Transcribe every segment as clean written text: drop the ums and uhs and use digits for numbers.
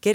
Get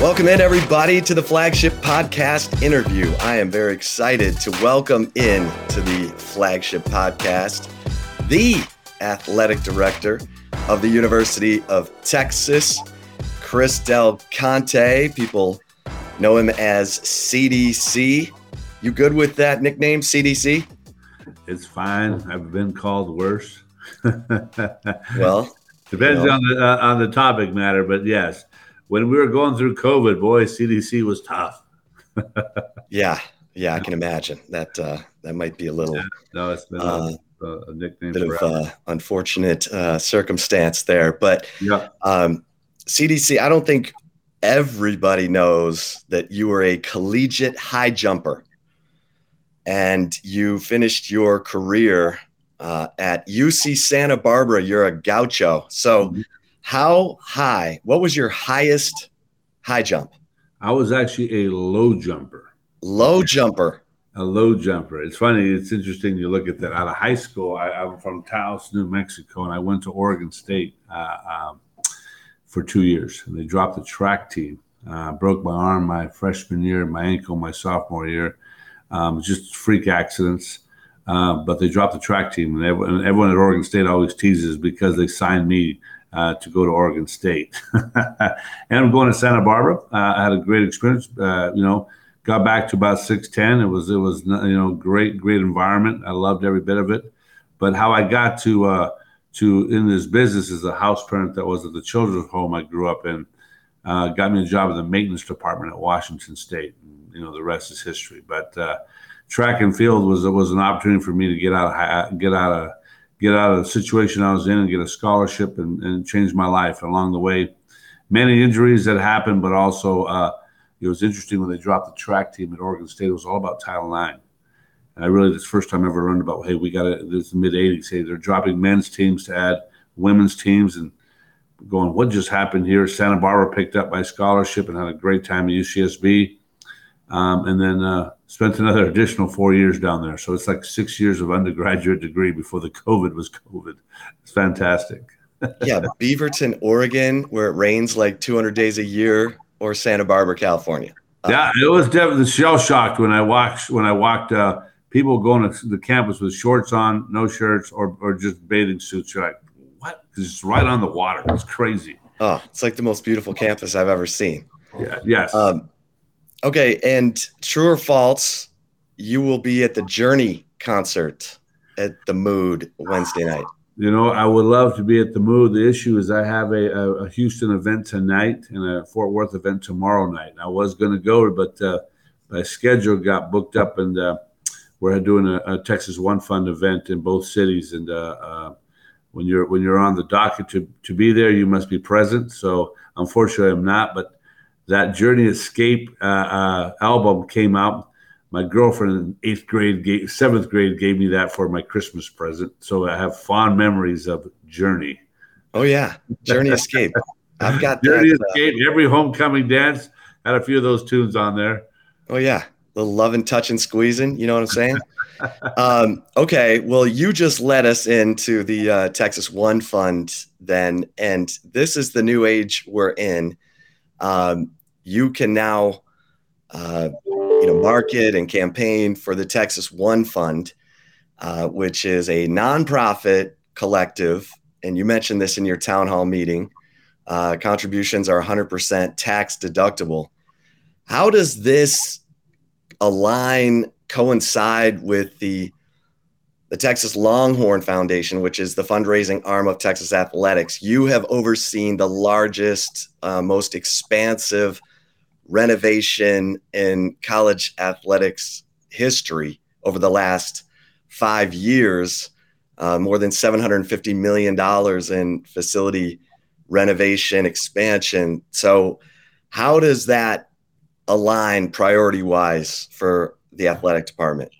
Welcome in, everybody, to the flagship podcast interview. I am very excited to welcome in to the flagship podcast the athletic director of the University of Texas, Chris Del Conte. People know him as CDC. You good with that nickname, CDC? It's fine. I've been called worse. Well, depends on the topic matter, but yes. When we were going through COVID, boy, CDC was tough. Yeah, I can imagine that. That might be a little. Yeah, no, it's been a nickname. Bit of unfortunate circumstance there, but yeah. CDC, I don't think everybody knows that you were a collegiate high jumper, and you finished your career at UC Santa Barbara. You're a gaucho, so. Mm-hmm. How high? What was your highest high jump? I was actually a low jumper. Low jumper. A low jumper. It's funny. It's interesting. You look at that. Out of high school, I'm from Taos, New Mexico, and I went to Oregon State for 2 years. And they dropped the track team. Broke my arm my freshman year, my ankle my sophomore year. Just freak accidents. But they dropped the track team, and everyone at Oregon State always teases because they signed me to go to Oregon State. And I'm going to Santa Barbara. I had a great experience, got back to about 6'10". It was great environment. I loved every bit of it. But how I got to in this business as a house parent that was at the children's home I grew up in, got me a job in the maintenance department at Washington State. And, the rest is history. But track and field was an opportunity for me to get out of the situation I was in and get a scholarship and change my life. And along the way, many injuries that happened, but also it was interesting when they dropped the track team at Oregon State. It was all about Title IX. And I really, this first time I ever learned about, hey, we got it. This is mid-'80s. Hey, they're dropping men's teams to add women's teams and going, what just happened here? Santa Barbara picked up my scholarship and had a great time at UCSB. And then spent another additional 4 years down there. So it's like 6 years of undergraduate degree before the COVID was COVID. It's fantastic. Yeah, Beaverton, Oregon, where it rains like 200 days a year, or Santa Barbara, California. Yeah, it was definitely shell-shocked when I walked. People going to the campus with shorts on, no shirts, or just bathing suits. You're like, what? Because it's right on the water. It's crazy. Oh, it's like the most beautiful campus I've ever seen. Yeah. Yes. Okay, and true or false, you will be at the Journey concert at the Mood Wednesday night? You know, I would love to be at the Mood. The issue is I have a Houston event tonight and a Fort Worth event tomorrow night. And I was going to go, but my schedule got booked up, and we're doing a Texas One Fund event in both cities. And when you're on the docket to be there, you must be present. So unfortunately, I'm not. But that Journey Escape album came out. My girlfriend in seventh grade gave me that for my Christmas present. So I have fond memories of Journey. Oh, yeah. Journey Escape. I've got that. Journey Escape. Every homecoming dance had a few of those tunes on there. Oh, yeah. A little loving, touching, squeezing. You know what I'm saying? Okay. Well, you just led us into the Texas One Fund then. And this is the new age we're in. You can now market and campaign for the Texas One Fund, which is a nonprofit collective. And you mentioned this in your town hall meeting. Contributions are 100% tax deductible. How does this align, coincide with the Texas Longhorn Foundation, which is the fundraising arm of Texas Athletics? You have overseen the largest, most expansive renovation in college athletics history over the last 5 years, more than $750 million in facility renovation expansion. So how does that align priority wise for the athletic department?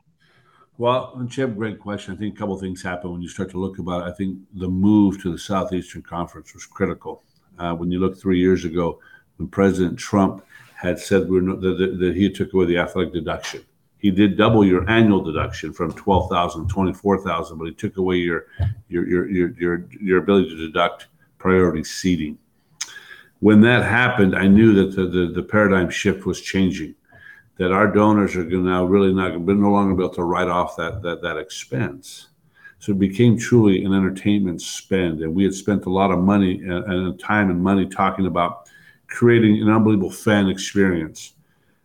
Well, Chip, great question. I think a couple of things happen when you start to look about it. I think the move to the Southeastern Conference was critical. When you look 3 years ago, when President Trump had said that he took away the athletic deduction. He did double your annual deduction from $12,000 to $24,000, but he took away your ability to deduct priority seating. When that happened, I knew that the paradigm shift was changing, that our donors are going to now really no longer be able to write off that expense. So it became truly an entertainment spend, and we had spent a lot of money and time and money talking about creating an unbelievable fan experience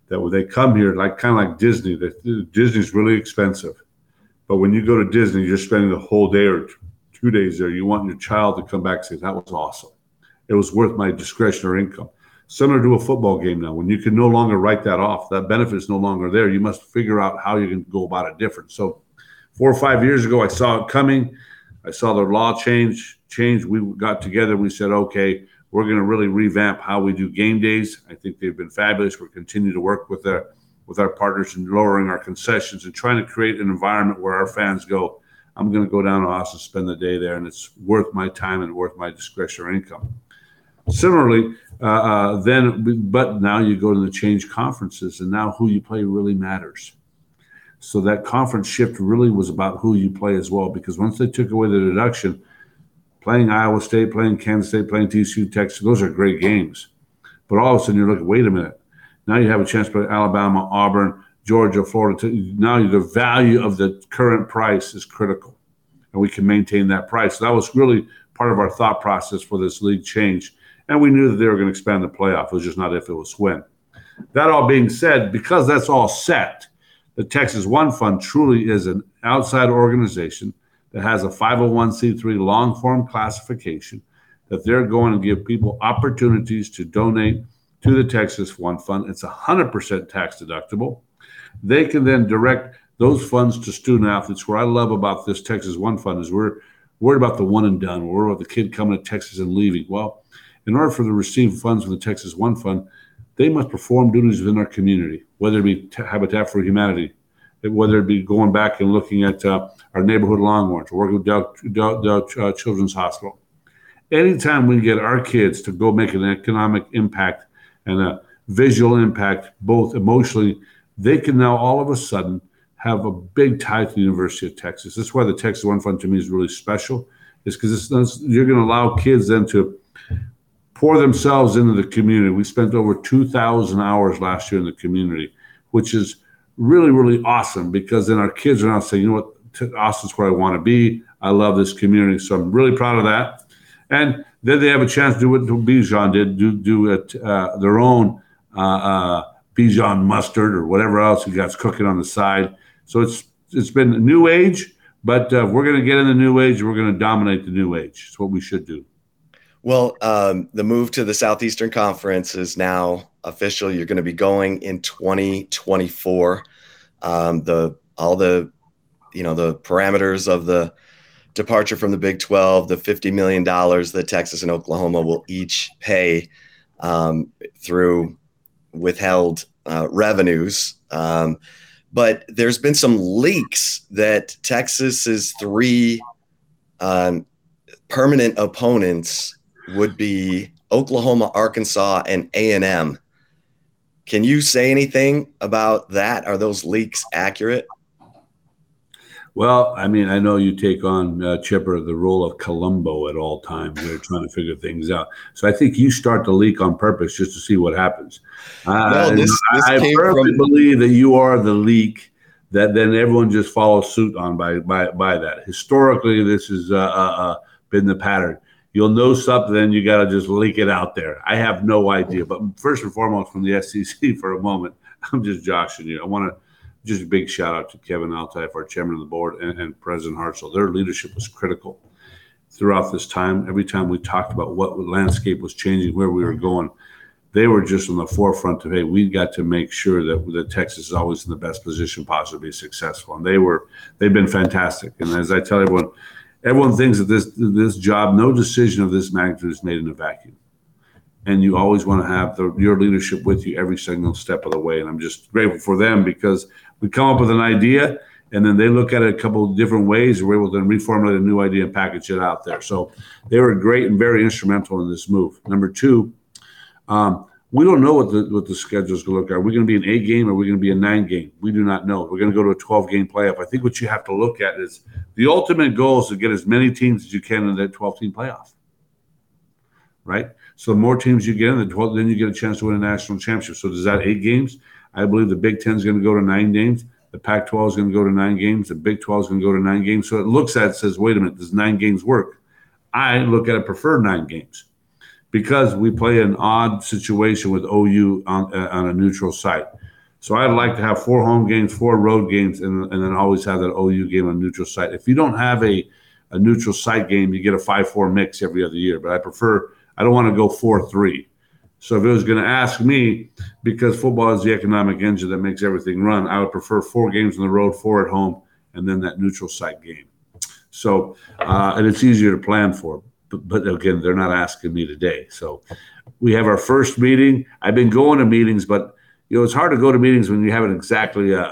that when they come here, kind of like Disney, that Disney's really expensive. But when you go to Disney, you're spending the whole day or 2 days there. You want your child to come back and say, that was awesome. It was worth my discretionary income. Similar to a football game now, when you can no longer write that off, that benefit is no longer there. You must figure out how you can go about it different. So 4 or 5 years ago, I saw it coming. I saw the law change. We got together and we said, okay, we're going to really revamp how we do game days. I think they've been fabulous. We're continuing to work with our partners in lowering our concessions and trying to create an environment where our fans go, I'm going to go down to Austin, spend the day there, and it's worth my time and worth my discretionary income. Similarly, but now you go to the change conferences, and now who you play really matters. So that conference shift really was about who you play as well, because once they took away the deduction, playing Iowa State, playing Kansas State, playing TCU, Texas, those are great games. But all of a sudden you're looking, wait a minute. Now you have a chance to play Alabama, Auburn, Georgia, Florida. Now the value of the current price is critical, and we can maintain that price. So that was really part of our thought process for this league change. And we knew that they were going to expand the playoff. It was just not if, it was when. That all being said, because that's all set, the Texas One Fund truly is an outside organization that has a 501c3 long-form classification, that they're going to give people opportunities to donate to the Texas One Fund. It's 100% tax deductible. They can then direct those funds to student athletes. What I love about this Texas One Fund is we're worried about the one and done. We're worried about the kid coming to Texas and leaving. Well, in order for them to receive funds from the Texas One Fund, they must perform duties within our community, whether it be Habitat for Humanity, whether it be going back and looking at our neighborhood Longhorns, working with Dow Children's Hospital. Anytime we get our kids to go make an economic impact and a visual impact, both emotionally, they can now all of a sudden have a big tie to the University of Texas. That's why the Texas One Fund to me is really special, is because you're going to allow kids then to pour themselves into the community. We spent over 2,000 hours last year in the community, which is really, really awesome, because then our kids are now saying, you know what, Austin's where I want to be. I love this community. So I'm really proud of that. And then they have a chance to do what Bijan did, do their own Bijan mustard or whatever else he got cooking on the side. So it's it's been a new age, but we're going to get in the new age. We're going to dominate the new age. It's what we should do. Well, the move to the Southeastern Conference is now official. You're going to be going in 2024. The parameters of the departure from the Big 12, the $50 million that Texas and Oklahoma will each pay through withheld revenues. But there's been some leaks that Texas's three permanent opponents would be Oklahoma, Arkansas, and A&M. Can you say anything about that? Are those leaks accurate? Well, I mean, I know you take on, Chipper, the role of Columbo at all times. You're trying to figure things out. So I think you start the leak on purpose just to see what happens. I firmly believe that you are the leak that then everyone just follows suit on by that. Historically, this has been the pattern. You'll know something, then you got to just leak it out there. I have no idea. But first and foremost, from the SEC for a moment, I'm just joshing you. I want to just a big shout out to Kevin Altai, our chairman of the board, and President Hartzell. Their leadership was critical throughout this time. Every time we talked about what the landscape was changing, where we were going, they were just on the forefront of, hey, we've got to make sure that Texas is always in the best position possible to be successful. And they've been fantastic. And as I tell everyone, everyone thinks that this job, no decision of this magnitude is made in a vacuum. And you always want to have your leadership with you every single step of the way. And I'm just grateful for them because we come up with an idea and then they look at it a couple of different ways. We're able to reformulate a new idea and package it out there. So they were great and very instrumental in this move. Number two, we don't know what the schedule is going to look like. Are we going to be an 8-game or are we going to be a 9-game? We do not know. We're going to go to a 12-game playoff. I think what you have to look at is the ultimate goal is to get as many teams as you can in that 12-team playoff, right? So the more teams you get in the 12, then you get a chance to win a national championship. So does that 8 games? I believe the Big Ten is going to go to 9 games. The Pac 12 is going to go to 9 games. The Big 12 is going to go to 9 games. So it looks at it and says, wait a minute, does 9 games work? I look at it, prefer 9 games because we play an odd situation with OU on a neutral site. So I'd like to have 4 home games, 4 road games, and then always have that OU game on a neutral site. If you don't have a neutral site game, you get a 5-4 mix every other year. But I prefer – I don't want to go 4-3. So if it was going to ask me, because football is the economic engine that makes everything run, I would prefer 4 games on the road, 4 at home, and then that neutral site game. So, and it's easier to plan for. But again, they're not asking me today. So we have our first meeting. I've been going to meetings, but you know it's hard to go to meetings when you haven't exactly you're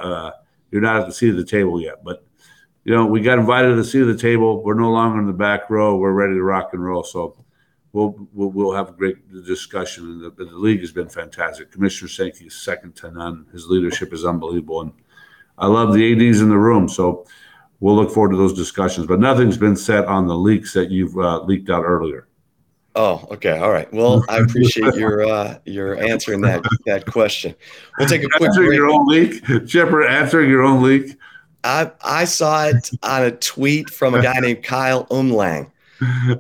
not at the seat of the table yet. But you know we got invited to the seat of the table. We're no longer in the back row. We're ready to rock and roll. So. We'll have a great discussion, and the league has been fantastic. Commissioner Sankey is second to none. His leadership is unbelievable, and I love the ADs in the room, so we'll look forward to those discussions. But nothing's been said on the leaks that you've leaked out earlier. Oh, okay. All right. Well, I appreciate your answering that question. We'll take a quick break. Your own leak? Shepard, answering your own leak? I saw it on a tweet from a guy named Kyle Umlang.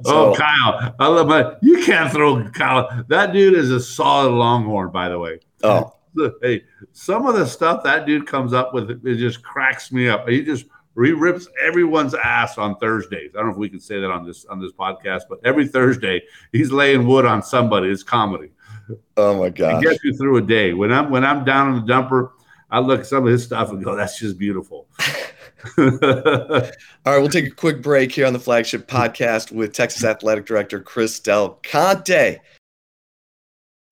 So, Kyle. I love you can't throw Kyle. That dude is a solid Longhorn, by the way. Oh. Hey, some of the stuff that dude comes up with, it just cracks me up. He rips everyone's ass on Thursdays. I don't know if we can say that on this podcast, but every Thursday he's laying wood on somebody. It's comedy. Oh my gosh. It gets you through a day. When I'm down in the dumper, I look at some of his stuff and go, that's just beautiful. All right, we'll take a quick break here on the Flagship Podcast with Texas Athletic Director Chris Del Conte.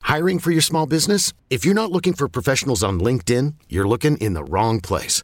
Hiring for your small business? If you're not looking for professionals on LinkedIn, you're looking in the wrong place.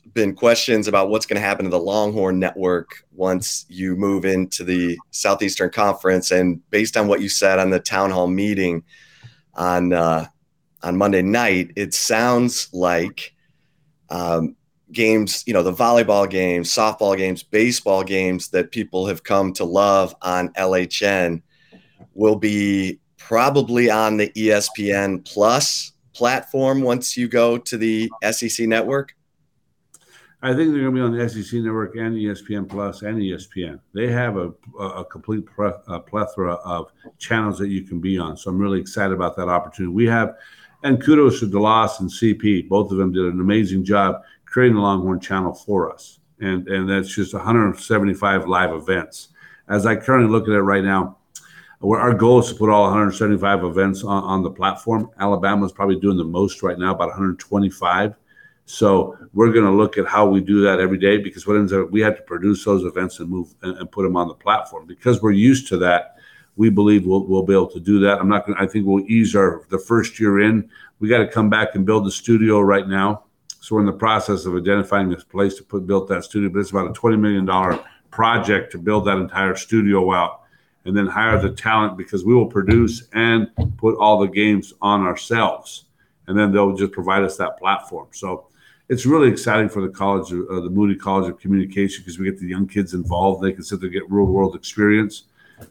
been questions about what's going to happen to the Longhorn Network once you move into the Southeastern Conference. And based on what you said on the town hall meeting on Monday night, it sounds like games, you know, the volleyball games, softball games, baseball games that people have come to love on LHN will be probably on the ESPN Plus platform once you go to the SEC Network? I think they're going to be on the SEC Network and ESPN Plus and ESPN. They have a complete plethora of channels that you can be on. So I'm really excited about that opportunity. We have, and kudos to DeLoss and CP. Both of them did an amazing job creating the Longhorn channel for us. And that's just 175 live events. As I currently look at it right now, our goal is to put all 175 events on the platform. Alabama's probably doing the most right now, about 125. So we're going to look at how we do that every day, because what ends up, we have to produce those events and move and put them on the platform. Because we're used to that, we believe we'll be able to do that. I think we'll ease the first year in. We got to come back and build the studio right now. So we're in the process of identifying this place to build that studio. But it's about a $20 million project to build that entire studio out, and then hire the talent, because we will produce and put all the games on ourselves. And then they'll just provide us that platform. So it's really exciting for the Moody College of Communication, because we get the young kids involved. They can sit there and get real world experience.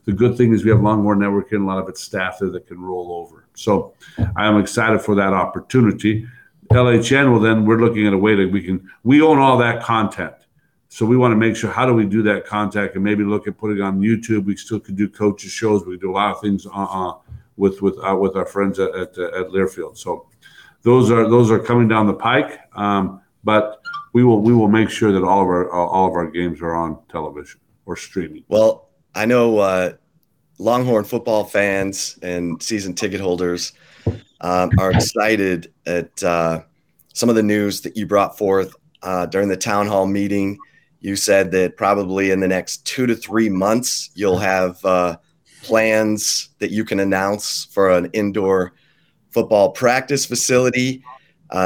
The good thing is we have Longhorn Network and a lot of its staff there that can roll over. So I am excited for that opportunity. LHN will then, we're looking at a way that we own all that content. So we want to make sure, how do we do that contact, and maybe look at putting it on YouTube. We still could do coaches shows. We do a lot of things with our friends at Learfield. So those are coming down the pike. But we will make sure that all of our games are on television or streaming. Well, I know Longhorn football fans and season ticket holders are excited at some of the news that you brought forth during the town hall meeting. You said that probably in the next 2 to 3 months, you'll have plans that you can announce for an indoor football practice facility.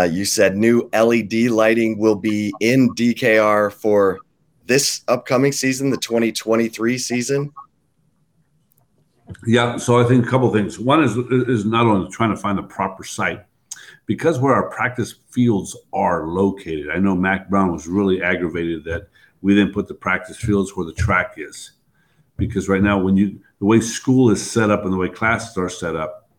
You said new LED lighting will be in DKR for this upcoming season, the 2023 season. Yeah, so I think a couple things. One is not only trying to find the proper site, because where our practice fields are located. I know Mac Brown was really aggravated that we didn't put the practice fields where the track is, because right now the way school is set up and the way classes are set up,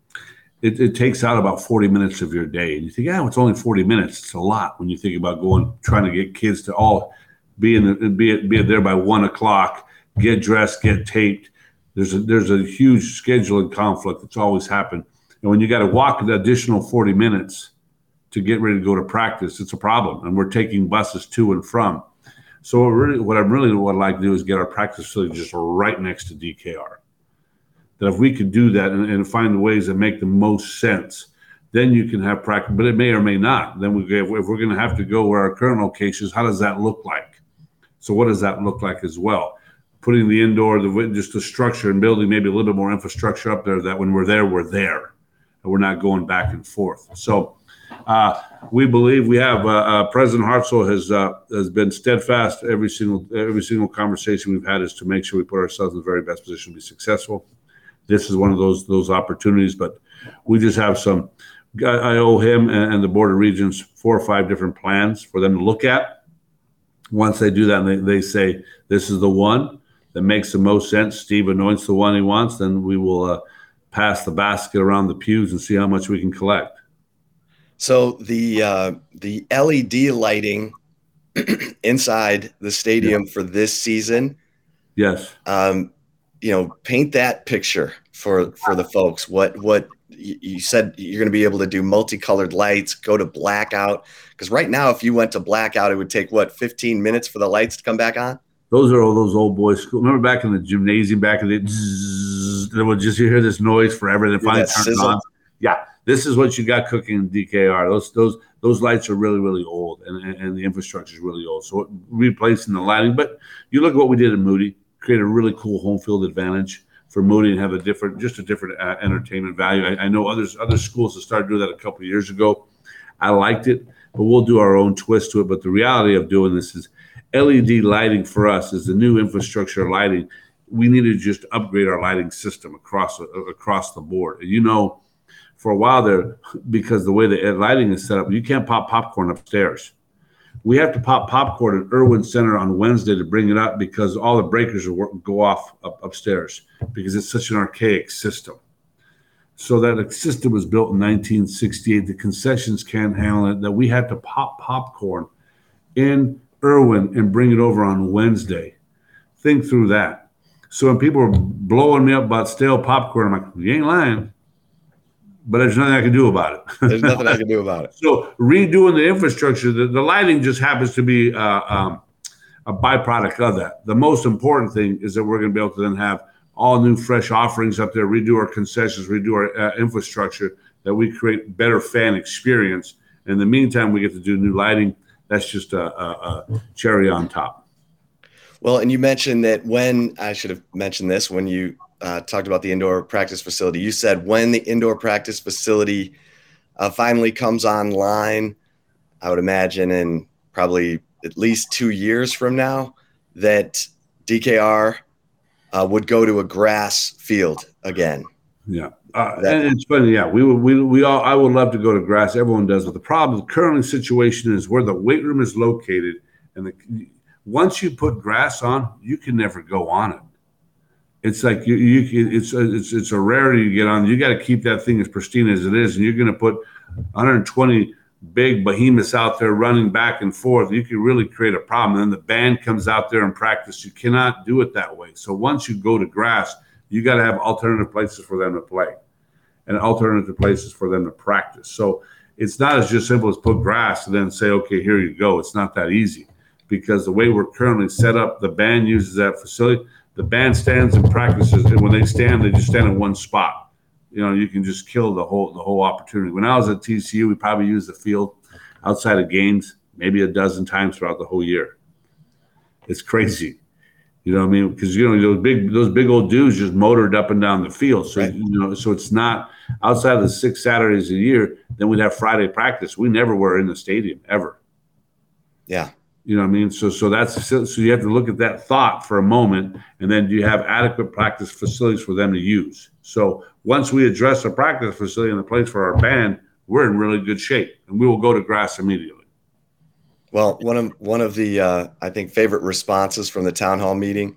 it takes out about 40 minutes of your day. And you think, it's only 40 minutes. It's a lot when you think about trying to get kids to all be there by 1 o'clock, get dressed, get taped. There's a huge scheduling conflict that's always happened. And when you got to walk an additional 40 minutes to get ready to go to practice, it's a problem. And we're taking buses to and from. So what I'd like to do is get our practice facility just right next to DKR. That if we could do that and find the ways that make the most sense, then you can have practice. But it may or may not. Then if we're going to have to go where our current location is, how does that look like? So what does that look like as well? Putting the indoor, just the structure, and building maybe a little bit more infrastructure up there, that when we're there, we're there. We're not going back and forth. So we believe we have President Hartzell has been steadfast. Every single conversation we've had is to make sure we put ourselves in the very best position to be successful. This is one of those opportunities, but we just have some. I owe him and the Board of Regents 4 or 5 different plans for them to look at. Once they do that, and they say this is the one. that makes the most sense, Steve anoints the one he wants, then we will pass the basket around the pews and see how much we can collect. So the LED lighting inside the stadium for this season. Yes. Paint that picture for the folks. What you said, you're going to be able to do multicolored lights, go to blackout. Because right now, if you went to blackout, it would take 15 minutes for the lights to come back on. Those are all those old boys school. Remember back in the gymnasium, back in the zzz, there would just, you hear this noise forever. Then finally turns on. Yeah. This is what you got cooking in DKR. Those lights are really, really old, and the infrastructure is really old. So replacing the lighting. But you look at what we did in Moody, create a really cool home field advantage for Moody and have a different entertainment value. I know other schools have started doing that a couple of years ago. I liked it, but we'll do our own twist to it. But the reality of doing this is LED lighting for us is the new infrastructure lighting. We need to just upgrade our lighting system across the board. For a while there, because the way the lighting is set up, you can't pop popcorn upstairs. We have to pop popcorn at Irwin Center on Wednesday to bring it up because all the breakers will go off upstairs because it's such an archaic system. So that system was built in 1968. The concessions can't handle it, that we had to pop popcorn in Irwin and bring it over on Wednesday. Think through that. So when people were blowing me up about stale popcorn, I'm like, you ain't lying. But there's nothing I can do about it. There's nothing I can do about it. So redoing the infrastructure, the lighting just happens to be a byproduct of that. The most important thing is that we're going to be able to then have all new fresh offerings up there, redo our concessions, redo our infrastructure, that we create better fan experience. In the meantime, we get to do new lighting. That's just a cherry on top. Well, and you mentioned that I should have mentioned this when you talked about the indoor practice facility. You said when the indoor practice facility finally comes online, I would imagine in probably at least 2 years from now, that DKR would go to a grass field again. Yeah. And it's funny. Yeah, I would love to go to grass. Everyone does. But the problem, the current situation is where the weight room is located. And once you put grass on, you can never go on it. It's like it's a rarity to get on. You got to keep that thing as pristine as it is, and you're going to put 120 big behemoths out there running back and forth. You can really create a problem. And then the band comes out there and practice. You cannot do it that way. So once you go to grass, you got to have alternative places for them to play and alternative places for them to practice. So it's not as just simple as put grass and then say, okay, here you go. It's not that easy because the way we're currently set up, the band uses that facility. The band stands and practices, and when they just stand in one spot. You can just kill the whole opportunity. When I was at TCU, we probably used the field outside of games maybe a dozen times throughout the whole year. It's crazy. You know what I mean? Because, those big old dudes just motored up and down the field. So, right. So it's not outside of the 6 Saturdays a year, then we'd have Friday practice. We never were in the stadium, ever. Yeah. You know what I mean? So you have to look at that thought for a moment, and then you have adequate practice facilities for them to use. So once we address the practice facility and the place for our band, we're in really good shape, and we will go to grass immediately. Well, one of the I think favorite responses from the town hall meeting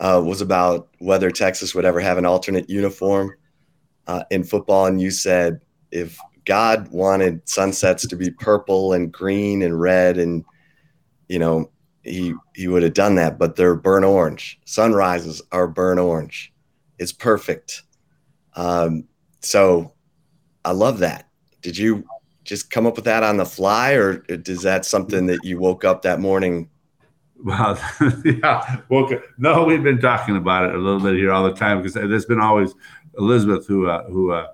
was about whether Texas would ever have an alternate uniform in football, and you said if God wanted sunsets to be purple and green and red and he would have done that, but they're burnt orange. Sunrises are burnt orange. It's perfect. So I love that. Did you just come up with that on the fly, or is that something that you woke up that morning? Well, yeah. No, we've been talking about it a little bit here all the time because there's been always Elizabeth who I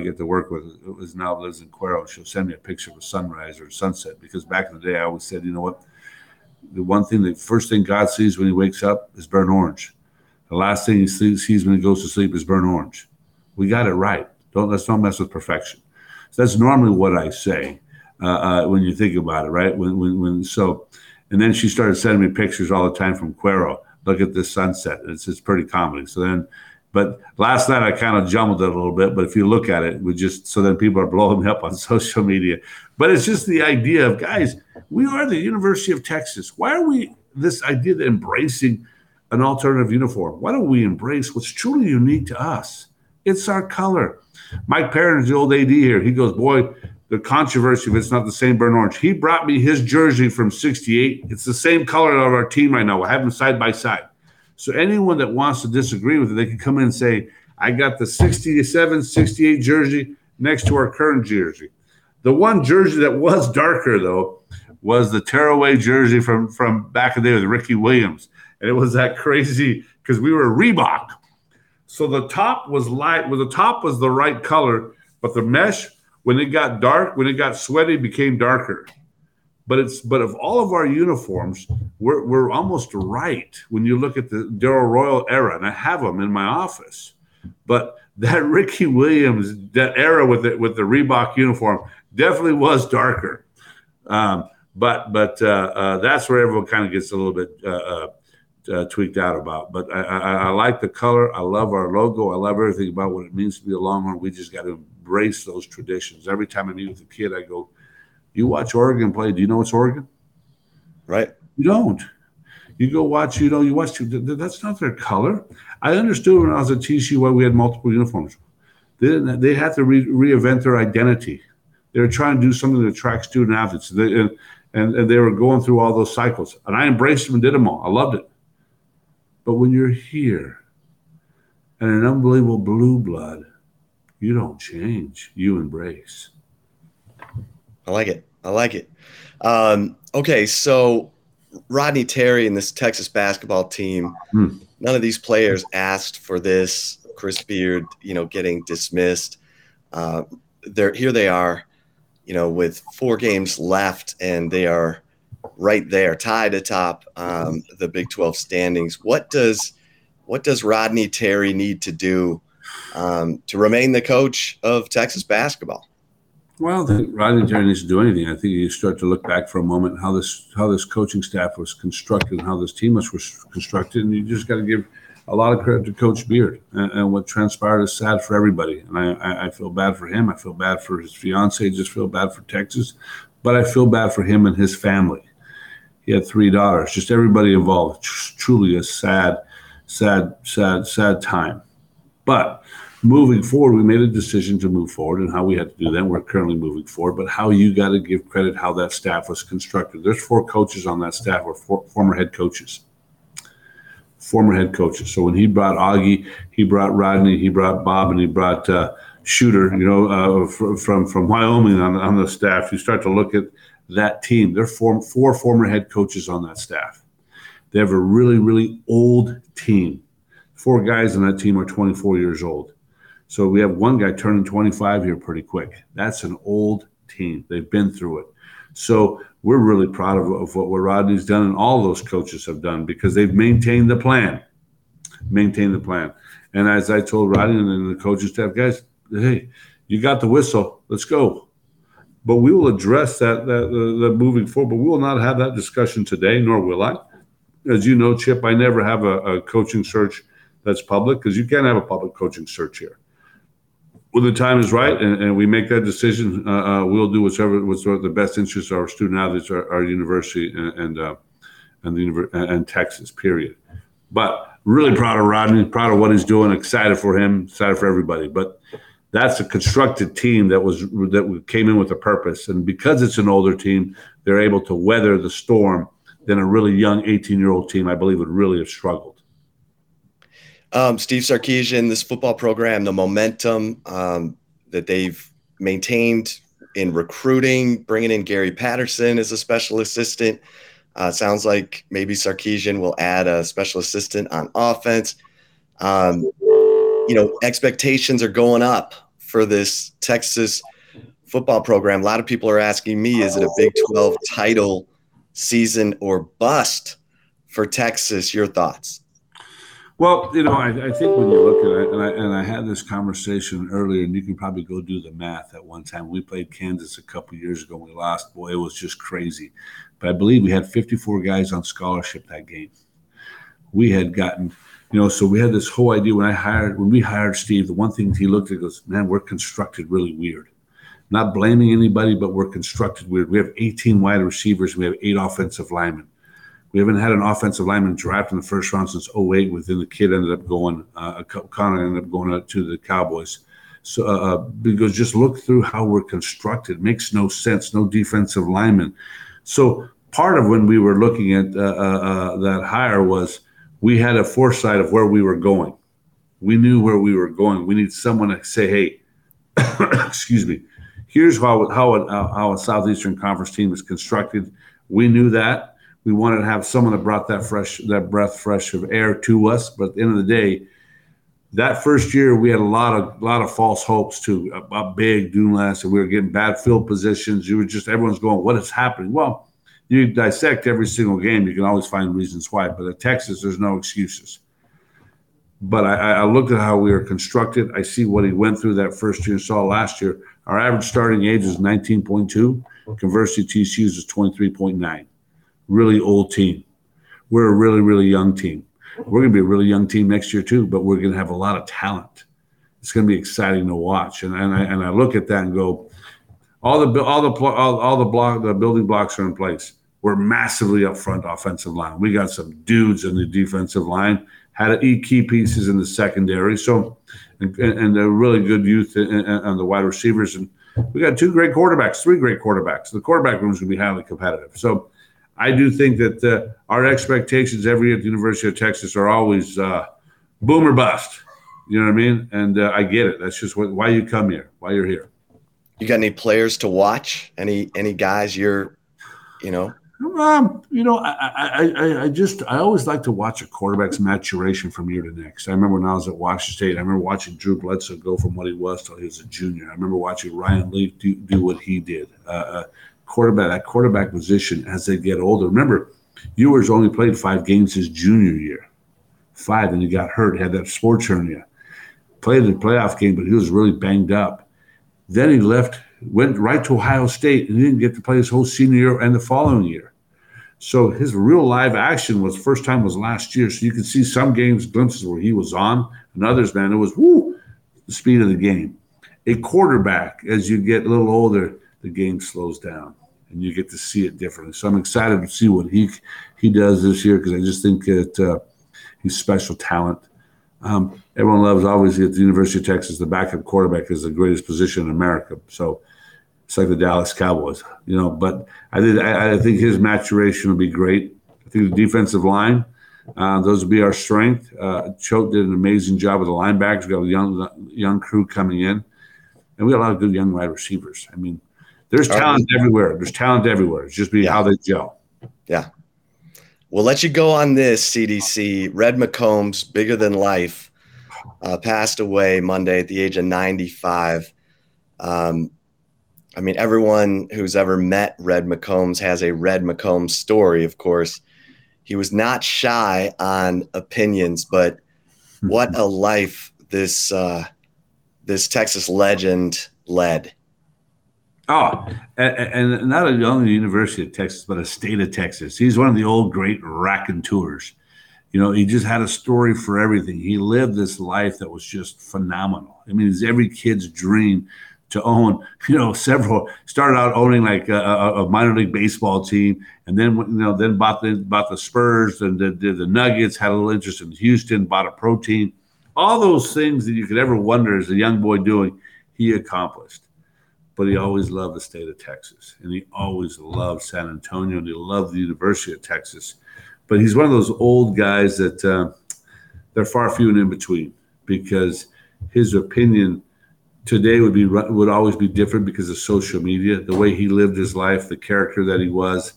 get to work with, who now lives in Cuero. She'll send me a picture of a sunrise or a sunset because back in the day I always said, you know what? The first thing God sees when he wakes up is burnt orange. The last thing he sees when he goes to sleep is burnt orange. We got it right. Let's not mess with perfection. So that's normally what I say when you think about it, right? And then she started sending me pictures all the time from Cuero. Look at this sunset. It's pretty comedy. But last night I kind of jumbled it a little bit. But if you look at it, so then people are blowing me up on social media. But it's just the idea of, guys, we are the University of Texas. Why are we this idea of embracing an alternative uniform. Why don't we embrace what's truly unique to us? It's our color. Mike Perrin is the old AD here. He goes, boy, the controversy if it's not the same burnt orange. He brought me his jersey from 68. It's the same color of our team right now. I have them side by side. So anyone that wants to disagree with it, they can come in and say, I got the 67, 68 jersey next to our current jersey. The one jersey that was darker, though, was the tearaway jersey from back in the day with Ricky Williams. And it was that crazy because we were Reebok. So the top was light. Well, the top was the right color, but the mesh, when it got dark, when it got sweaty, became darker. But of all of our uniforms, we're almost right when you look at the Darryl Royal era, and I have them in my office. But that Ricky Williams, that era with the Reebok uniform, definitely was darker. But that's where everyone kind of gets a little bit tweaked out about. But I like the color. I love our logo. I love everything about what it means to be a Longhorn. We just got to embrace those traditions. Every time I meet with a kid, I go, you watch Oregon play. Do you know it's Oregon? Right. You don't. You go watch, you watch. That's not their color. I understood when I was at TCU why we had multiple uniforms. They had to reinvent their identity. They were trying to do something that attracts student athletes. And they were going through all those cycles. And I embraced them and did them all. I loved it. But when you're here and an unbelievable blue blood, you don't change. You embrace. I like it. Okay, so Rodney Terry and this Texas basketball team, none of these players asked for this. Chris Beard, getting dismissed. Here they are, with 4 games left, and they are right there, tied atop the Big 12 standings. What does Rodney Terry need to do to remain the coach of Texas basketball? Well, I don't think Rodney Terry needs to do anything. I think you start to look back for a moment how this coaching staff was constructed and how this team was constructed, and you just got to give a lot of credit to Coach Beard. And what transpired is sad for everybody, and I feel bad for him. I feel bad for his fiancée. I just feel bad for Texas, but I feel bad for him and his family. He had 3 daughters. Just everybody involved. Truly a sad time. But moving forward, we made a decision to move forward, and how we had to do that, we're currently moving forward. But how you got to give credit how that staff was constructed. There's 4 coaches on that staff, or 4 former head coaches. So when he brought Augie, he brought Rodney, he brought Bob, and he brought Shooter, from Wyoming on the staff. You start to look at that team. There are 4 former head coaches on that staff. They have a really, really old team. 4 guys on that team are 24 years old. So we have one guy turning 25 here pretty quick. That's an old team. They've been through it. So we're really proud of what Rodney's done and all those coaches have done, because they've maintained the plan. And as I told Rodney and the coaching staff, guys, hey, you got the whistle. Let's go. But we will address that moving forward. But we will not have that discussion today, nor will I. As you know, Chip, I never have a coaching search that's public, because you can't have a public coaching search here. When the time is right and we make that decision, we'll do what's the best interest of our student athletes, our university, and Texas, period. But really proud of Rodney, proud of what he's doing, excited for him, excited for everybody. But that's a constructed team that came in with a purpose. And because it's an older team, they're able to weather the storm than a really young 18-year-old team, I believe, would really have struggled. Steve Sarkisian, this football program, the momentum that they've maintained in recruiting, bringing in Gary Patterson as a special assistant. Sounds like maybe Sarkisian will add a special assistant on offense. Expectations are going up for this Texas football program. A lot of people are asking me, is it a Big 12 title season or bust for Texas? Your thoughts? Well, I think when you look at it, and I had this conversation earlier, and you can probably go do the math at one time. We played Kansas a couple years ago, and we lost. Boy, it was just crazy. But I believe we had 54 guys on scholarship that game. We had gotten, so we had this whole idea when we hired Steve, the one thing he looked at goes, man, we're constructed really weird. Not blaming anybody, but we're constructed weird. We have 18 wide receivers. And we have 8 offensive linemen. We haven't had an offensive lineman draft in the first round since 08 when the kid ended up going, Connor ended up going to the Cowboys. So because just look through how we're constructed. Makes no sense, no defensive lineman. So part of when we were looking at that hire was we had a foresight of where we were going. We knew where we were going. We need someone to say, hey, excuse me, here's how a Southeastern Conference team is constructed. We knew that. We wanted to have someone that brought that breath fresh of air to us. But at the end of the day, that first year we had a lot of false hopes too about Big Dunlass, and we were getting bad field positions. You were just everyone's going, what is happening? Well, you dissect every single game, you can always find reasons why. But at Texas, there's no excuses. But I looked at how we were constructed. I see what he went through that first year and saw last year. Our average starting age is 19.2. Conversely, TCU's is 23.9. Really old team. We're a really, really young team. We're going to be a really young team next year too, but we're going to have a lot of talent. It's going to be exciting to watch. And I look at that and go, all the building blocks are in place. We're massively up front offensive line. We got some dudes in the defensive line. Had to eat key pieces in the secondary. So, and a really good youth on the wide receivers. And we got three great quarterbacks. The quarterback room is going to be highly competitive. So I do think that our expectations every year at the University of Texas are always boom or bust. You know what I mean? And I get it. That's just why you come here, why you're here. You got any players to watch? Any guys you're, you know? I always like to watch a quarterback's maturation from year to next. I remember when I was at Washington State, I remember watching Drew Bledsoe go from what he was till he was a junior. I remember watching Ryan Leaf do what he did. Quarterback position as they get older. Remember, Ewers only played 5 games his junior year. 5, and he got hurt, had that sports hernia. Played the playoff game, but he was really banged up. Then he left, went right to Ohio State, and he didn't get to play his whole senior year and the following year. So his real live action was first time was last year. So you can see some games, glimpses where he was on, and others, man, it was the speed of the game. A quarterback, as you get a little older, the game slows down, and you get to see it differently. So I'm excited to see what he does this year because I just think that he's special talent. Everyone loves, obviously, at the University of Texas, the backup quarterback is the greatest position in America. So it's like the Dallas Cowboys, you know. But I think his maturation will be great. I think the defensive line, those will be our strength. Choate did an amazing job with the linebackers. We got a young crew coming in, and we got a lot of good young wide receivers. I mean, there's talent everywhere. It's just how they gel. Yeah. We'll let you go on this, CDC. Red McCombs, bigger than life, passed away Monday at the age of 95. I mean, everyone who's ever met Red McCombs has a Red McCombs story, of course. He was not shy on opinions, but what a life this Texas legend led. Oh, and not only the University of Texas, but a state of Texas. He's one of the old great raconteurs. You know, he just had a story for everything. He lived this life that was just phenomenal. I mean, it's every kid's dream to own, you know, several. Started out owning like a minor league baseball team, and then, you know, then bought the Spurs, and did the Nuggets, had a little interest in Houston, bought a pro team. All those things that you could ever wonder as a young boy doing, he accomplished. But he always loved the state of Texas, and he always loved San Antonio, and he loved the University of Texas. But he's one of those old guys that they're far few and in between, because his opinion today would always be different because of social media, the way he lived his life, the character that he was.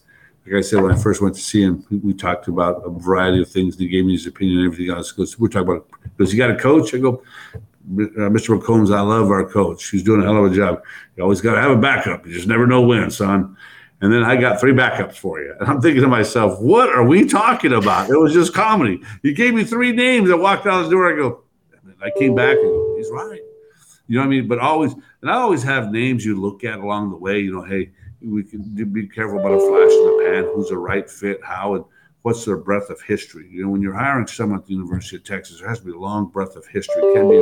Like I said, when I first went to see him, we talked about a variety of things, and he gave me his opinion and everything else. We're talking about, because he got a coach. I go, Mr. McCombs, I love our coach. He's doing a hell of a job. You always got to have a backup. You just never know when, son. And then I got 3 backups for you. And I'm thinking to myself, what are we talking about? It was just comedy. You gave me 3 names. I walked out the door. I go, and I came back and go, he's right. You know what I mean? But always, and I always have names you look at along the way. You know, hey, we can be careful about a flash in the pan. Who's the right fit? How? And what's their breadth of history? You know, when you're hiring someone at the University of Texas, there has to be a long breadth of history. It can be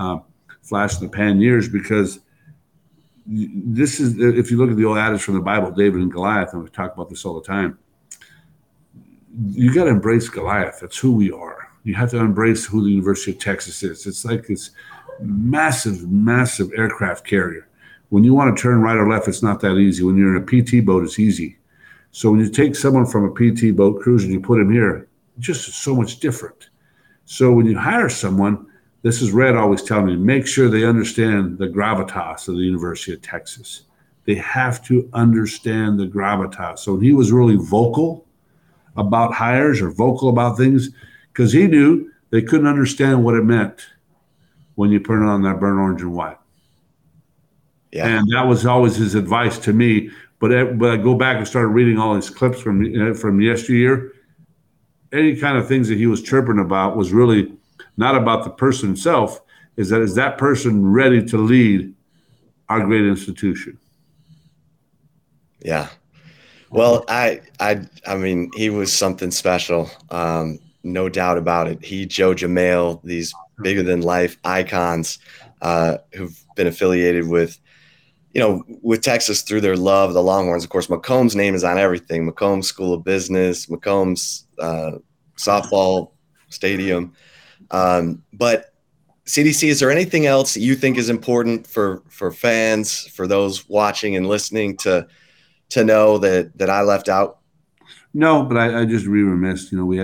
1 or 2 flash-in-the-pan years, because this is, if you look at the old adage from the Bible, David and Goliath, and we talk about this all the time, you got to embrace Goliath. That's who we are. You have to embrace who the University of Texas is. It's like this massive, massive aircraft carrier. When you want to turn right or left, it's not that easy. When you're in a PT boat, it's easy. So when you take someone from a PT boat cruise and you put him here, it's just so much different. So when you hire someone, this is Red always telling me, make sure they understand the gravitas of the University of Texas. They have to understand the gravitas. So he was really vocal about hires or vocal about things because he knew they couldn't understand what it meant when you put it on that burnt orange and white. Yeah. And that was always his advice to me. But I go back and started reading all his clips from yesteryear. Any kind of things that he was chirping about was really not about the person himself. Is that person ready to lead our great institution? Yeah. Well, I mean, he was something special. No doubt about it. He, Joe Jamail, these bigger than life icons who've been affiliated with Texas through their love of the Longhorns. Of course, McCombs' name is on everything. McCombs School of Business, McCombs softball stadium. But CDC, is there anything else that you think is important for fans, for those watching and listening to know that I left out? No, but I just remiss. We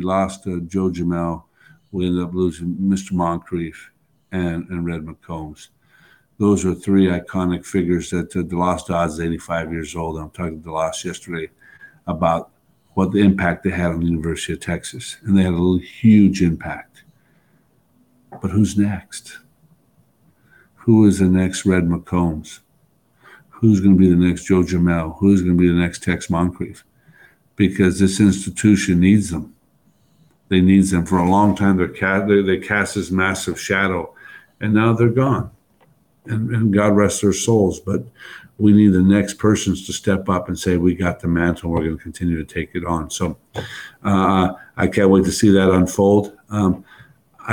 lost Joe Jamail. We ended up losing Mr. Moncrief and Red McCombs. Those are three iconic figures that DeLoss Dodds is 85 years old. I'm talking to DeLoss yesterday about what the impact they had on the University of Texas. And they had a huge impact. But who's next? Who is the next Red McCombs? Who's going to be the next Joe Jamail? Who's going to be the next Tex Moncrief? Because this institution needs them. They need them. For a long time, they cast this massive shadow, and now they're gone. And God rest their souls. But we need the next persons to step up and say, we got the mantle. We're going to continue to take it on. So I can't wait to see that unfold. I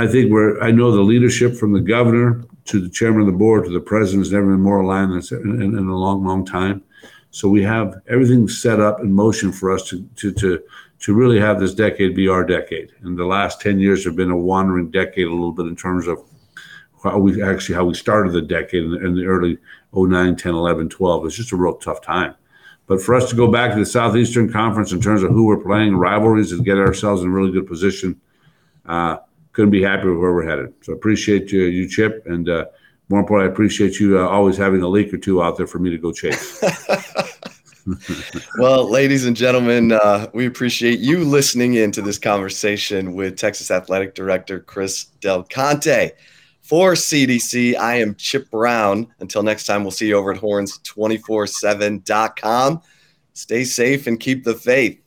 know the leadership from the governor to the chairman of the board to the president has never been more aligned in a long, long time. So we have everything set up in motion for us to really have this decade be our decade. And the last 10 years have been a wandering decade a little bit in terms of how we started the decade in the early 09, 10, 11, 12. It's just a real tough time. But for us to go back to the Southeastern Conference in terms of who we're playing, rivalries, and get ourselves in a really good position, couldn't be happier with where we're headed. So appreciate you, Chip, and more importantly, I appreciate you always having a leak or two out there for me to go chase. Well, ladies and gentlemen, we appreciate you listening in to this conversation with Texas Athletic Director Chris Del Conte. For CDC, I am Chip Brown. Until next time, we'll see you over at horns247.com. Stay safe and keep the faith.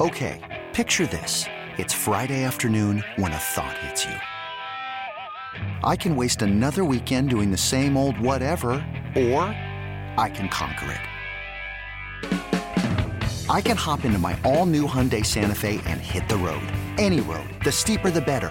Okay, picture this. It's Friday afternoon when a thought hits you. I can waste another weekend doing the same old whatever, or I can conquer it. I can hop into my all-new Hyundai Santa Fe and hit the road. Any road. The steeper, the better.